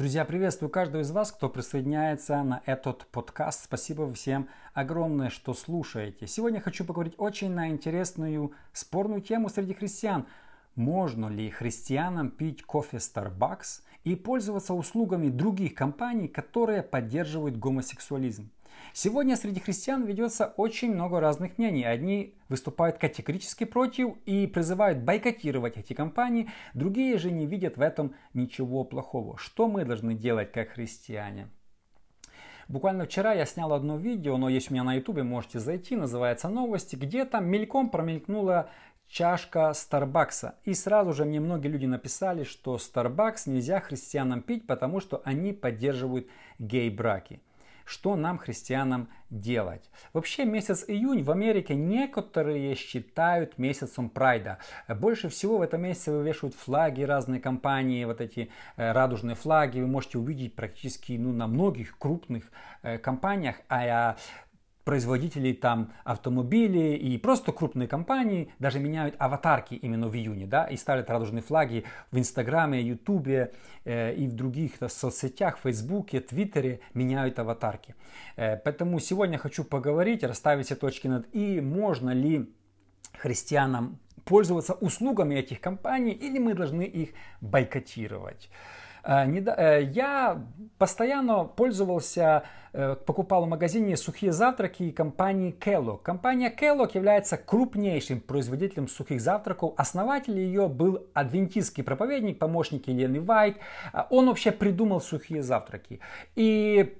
Друзья, приветствую каждого из вас, кто присоединяется на этот подкаст. Спасибо всем огромное, что слушаете. Сегодня хочу поговорить очень на интересную спорную тему среди христиан. Можно ли христианам пить кофе Starbucks и пользоваться услугами других компаний, которые поддерживают гомосексуализм? Сегодня среди христиан ведется очень много разных мнений. Одни выступают категорически против и призывают бойкотировать эти компании, другие же не видят в этом ничего плохого. Что мы должны делать как христиане? Буквально вчера я снял одно видео, оно есть у меня на ютубе, можете зайти, называется «Новости», где там мельком промелькнула чашка Старбакса. И сразу же мне многие люди написали, что Старбакс нельзя христианам пить, потому что они поддерживают гей-браки. Что нам, христианам, делать? Вообще, месяц июнь в Америке некоторые считают месяцем прайда. Больше всего в этом месяце вывешивают флаги разные компании, вот эти радужные флаги. Вы можете увидеть практически на многих крупных компаниях, производителей там автомобилей и просто крупные компании даже меняют аватарки именно в июне, и ставят радужные флаги в Инстаграме, Ютубе и в других соцсетях, Фейсбуке, Твиттере меняют аватарки. Поэтому сегодня хочу поговорить, расставить все точки над «и», можно ли христианам пользоваться услугами этих компаний или мы должны их бойкотировать. Я постоянно пользовался, покупал в магазине сухие завтраки компании Kellogg. Компания Kellogg является крупнейшим производителем сухих завтраков. Основатель ее был адвентистский проповедник, помощник Елены Вайт. Он вообще придумал сухие завтраки. И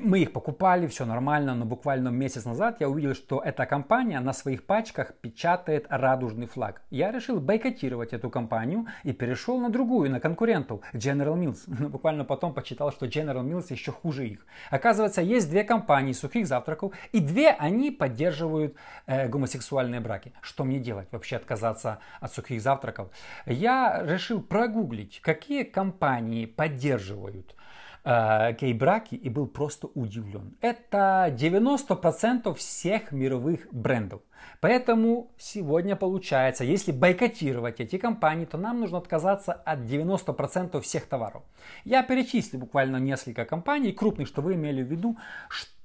мы их покупали, все нормально, но буквально месяц назад я увидел, что эта компания на своих пачках печатает радужный флаг. Я решил бойкотировать эту компанию и перешел на другую, на конкурентов, General Mills. Но буквально потом почитал, что General Mills еще хуже их. Оказывается, есть две компании сухих завтраков, и две они поддерживают гомосексуальные браки. Что мне делать? Вообще отказаться от сухих завтраков? Я решил прогуглить, какие компании поддерживают гей-браки, и был просто удивлен. Это 90% всех мировых брендов. Поэтому сегодня получается, если бойкотировать эти компании, то нам нужно отказаться от 90% всех товаров. Я перечислю буквально несколько компаний, крупных, что вы имели в виду,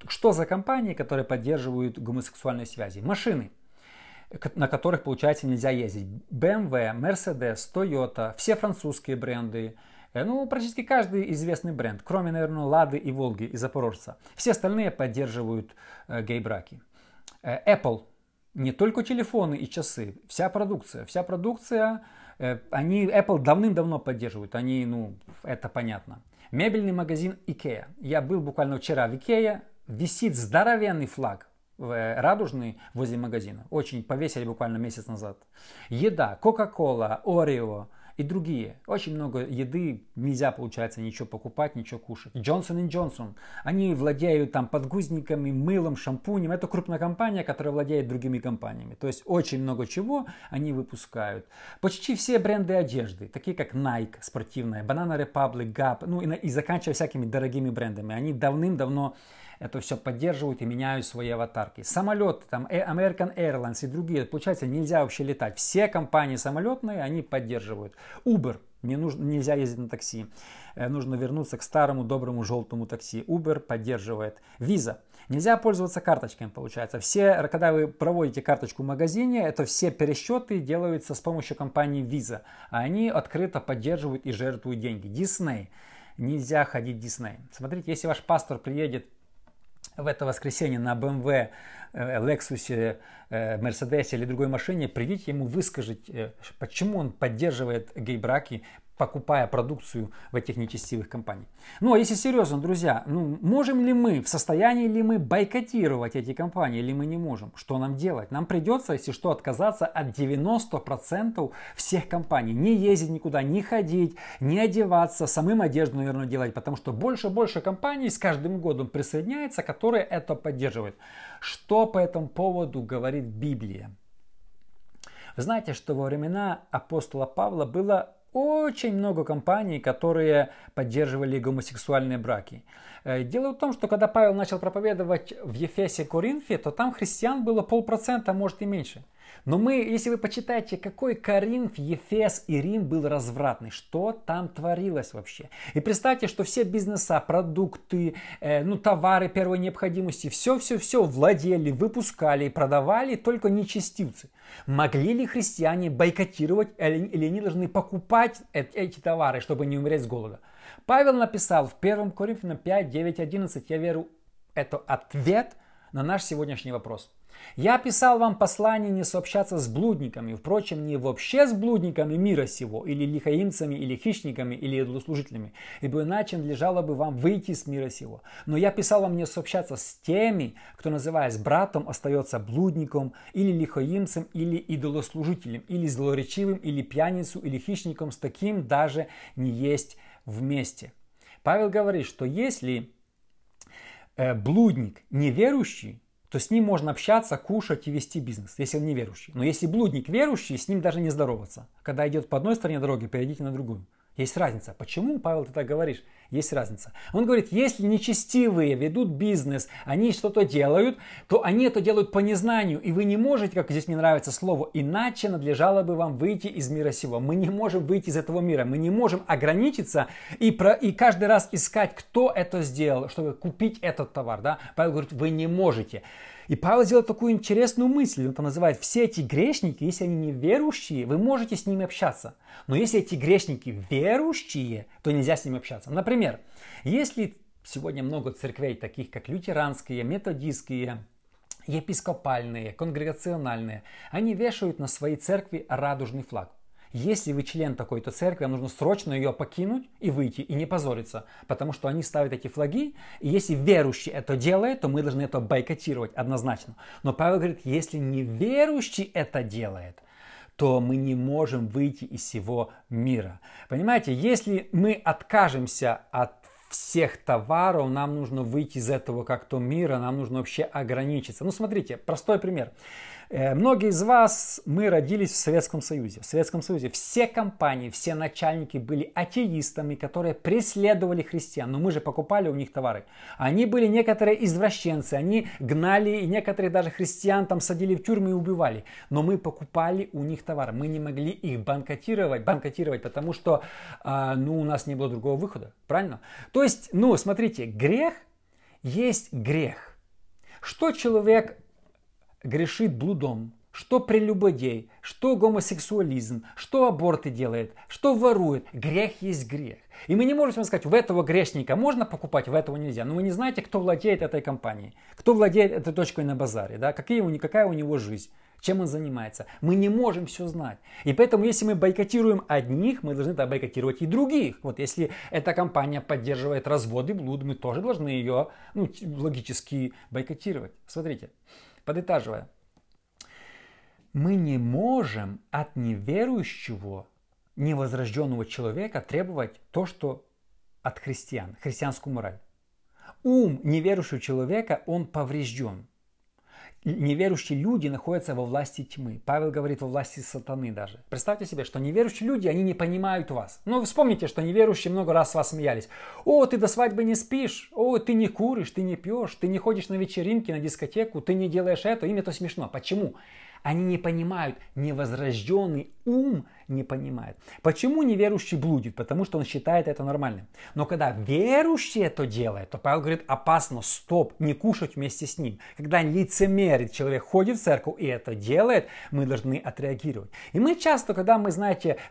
что за компании, которые поддерживают гомосексуальные связи. Машины, на которых, получается, нельзя ездить. BMW, Mercedes, Toyota, все французские бренды. Практически каждый известный бренд, кроме, наверное, Лады и Волги и Запорожца. Все остальные поддерживают гей-браки. Apple. Не только телефоны и часы. Вся продукция. Apple давным-давно поддерживают. Это понятно. Мебельный магазин IKEA. Я был буквально вчера в IKEA. Висит здоровенный флаг радужный возле магазина. Очень повесили буквально месяц назад. Еда. Coca-Cola, Oreo и другие. Очень много еды, нельзя, получается, ничего покупать, ничего кушать. Johnson & Johnson. Они владеют там подгузниками, мылом, шампунем. Это крупная компания, которая владеет другими компаниями. То есть очень много чего они выпускают. Почти все бренды одежды, такие как Nike спортивная, Banana Republic, GAP, и заканчивая всякими дорогими брендами. Они давным-давно это все поддерживают и меняют свои аватарки. Самолеты, там American Airlines и другие, получается, нельзя вообще летать. Все компании самолетные, они поддерживают. Uber, нельзя ездить на такси, нужно вернуться к старому доброму желтому такси. Uber поддерживает. Visa, нельзя пользоваться карточками, получается. Все, когда вы проводите карточку в магазине, это все пересчеты делаются с помощью компании Visa. Они открыто поддерживают и жертвуют деньги. Disney, нельзя ходить в Disney. Смотрите, если ваш пастор приедет в это воскресенье на BMW, Lexus, Mercedes или другой машине, придите ему выскажить, почему он поддерживает гей-браки, покупая продукцию в этих нечестивых компаниях. А если серьезно, друзья, можем ли мы, в состоянии ли мы бойкотировать эти компании или мы не можем? Что нам делать? Нам придется, если что, отказаться от 90% всех компаний. Не ездить никуда, не ходить, не одеваться, самим одежду, наверное, делать, потому что больше компаний с каждым годом присоединяется, которые это поддерживают. Что по этому поводу говорит Библия? Вы знаете, что во времена апостола Павла было очень много компаний, которые поддерживали гомосексуальные браки. Дело в том, что когда Павел начал проповедовать в Ефесе, Коринфе, то там христиан было 0,5%, может, и меньше. Но мы, если вы почитаете, какой Коринф, Ефес и Рим был развратный, что там творилось вообще. И представьте, что все бизнеса, продукты, товары первой необходимости, все владели, выпускали и продавали только нечестивцы. Могли ли христиане бойкотировать или они должны покупать эти товары, чтобы не умереть с голода? Павел написал в 1 Коринфянам 5, 9, 11, я верю, это ответ на наш сегодняшний вопрос. «Я писал вам послание не сообщаться с блудниками, впрочем, не вообще с блудниками мира сего, или лихаимцами, или хищниками, или идолослужителями, ибо иначе надлежало бы вам выйти с мира сего. Но я писал вам не сообщаться с теми, кто, называясь братом, остается блудником, или лихаимцем, или идолослужителем, или злоречивым, или пьяницу, или хищником, с таким даже не есть вместе». Павел говорит, что если блудник неверующий, то с ним можно общаться, кушать и вести бизнес, если он не верующий. Но если блудник верующий, с ним даже не здороваться. Когда идет по одной стороне дороги, перейдите на другую. Есть разница. Почему, Павел, ты так говоришь? Есть разница. Он говорит, если нечестивые ведут бизнес, они что-то делают, то они это делают по незнанию. И вы не можете, как здесь мне нравится слово, иначе надлежало бы вам выйти из мира сего. Мы не можем выйти из этого мира. Мы не можем ограничиться и каждый раз искать, кто это сделал, чтобы купить этот товар. Да? Павел говорит, вы не можете. И Павел делает такую интересную мысль, он там называет, все эти грешники, если они неверующие, вы можете с ними общаться. Но если эти грешники верующие, то нельзя с ними общаться. Например, если сегодня много церквей, таких как лютеранские, методистские, епископальные, конгрегациональные, они вешают на своей церкви радужный флаг. Если вы член такой-то церкви, вам нужно срочно ее покинуть и выйти, и не позориться. Потому что они ставят эти флаги, и если верующий это делает, то мы должны это бойкотировать однозначно. Но Павел говорит, если неверующий это делает, то мы не можем выйти из всего мира. Понимаете, если мы откажемся от всех товаров, нам нужно выйти из этого как-то мира, нам нужно вообще ограничиться. Ну, смотрите, простой пример. Многие из вас, мы родились в Советском Союзе. В Советском Союзе все компании, все начальники были атеистами, которые преследовали христиан. Но мы же покупали у них товары. Они были некоторые извращенцы, они гнали, и некоторые даже христиан там садили в тюрьмы и убивали. Но мы покупали у них товары. Мы не могли их банкротировать, потому что у нас не было другого выхода. Правильно? То есть, смотрите, грех есть грех. Что человек грешит блудом, что прелюбодей, что гомосексуализм, что аборты делает, что ворует. Грех есть грех. И мы не можем сказать, в этого грешника можно покупать, в этого нельзя. Но вы не знаете, кто владеет этой компанией, кто владеет этой точкой на базаре, да? Какая у него жизнь, чем он занимается. Мы не можем все знать. И поэтому, если мы бойкотируем одних, мы должны бойкотировать и других. Вот если эта компания поддерживает развод и блуд, мы тоже должны ее логически бойкотировать. Смотрите. Подытаживая, мы не можем от неверующего, невозрожденного человека требовать то, что от христиан, христианскую мораль. Ум неверующего человека, он поврежден. Неверующие люди находятся во власти тьмы. Павел говорит, во власти сатаны даже. Представьте себе, что неверующие люди, они не понимают вас. Вы вспомните, что неверующие много раз с вас смеялись. О, ты до свадьбы не спишь. О, ты не куришь, ты не пьешь, ты не ходишь на вечеринки, на дискотеку, ты не делаешь это. Им это смешно. Почему? Они не понимают. Невозрожденный ум не понимает. Почему неверующий блудит? Потому что он считает это нормальным. Но когда верующий это делает, то Павел говорит, опасно, стоп, не кушать вместе с ним. Когда лицемерит человек, ходит в церковь и это делает, мы должны отреагировать. И мы часто, когда мы,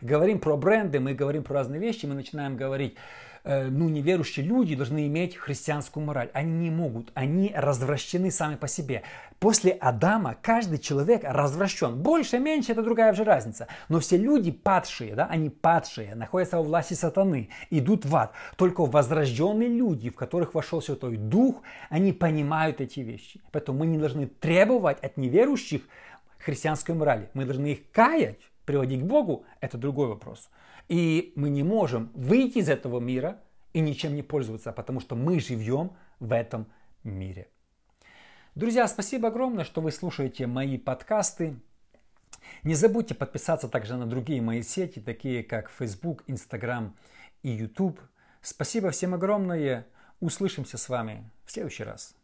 говорим про бренды, мы говорим про разные вещи, мы начинаем говорить, неверующие люди должны иметь христианскую мораль. Они не могут, они развращены сами по себе. После Адама каждый человек развращен. Больше-меньше это другая уже разница. Но все люди падшие, они падшие, находятся во власти сатаны, идут в ад. Только возрожденные люди, в которых вошел Святой Дух, они понимают эти вещи. Поэтому мы не должны требовать от неверующих христианской морали. Мы должны их каять, приводить к Богу, это другой вопрос. И мы не можем выйти из этого мира и ничем не пользоваться, потому что мы живем в этом мире. Друзья, спасибо огромное, что вы слушаете мои подкасты. Не забудьте подписаться также на другие мои сети, такие как Facebook, Instagram и YouTube. Спасибо всем огромное. Услышимся с вами в следующий раз.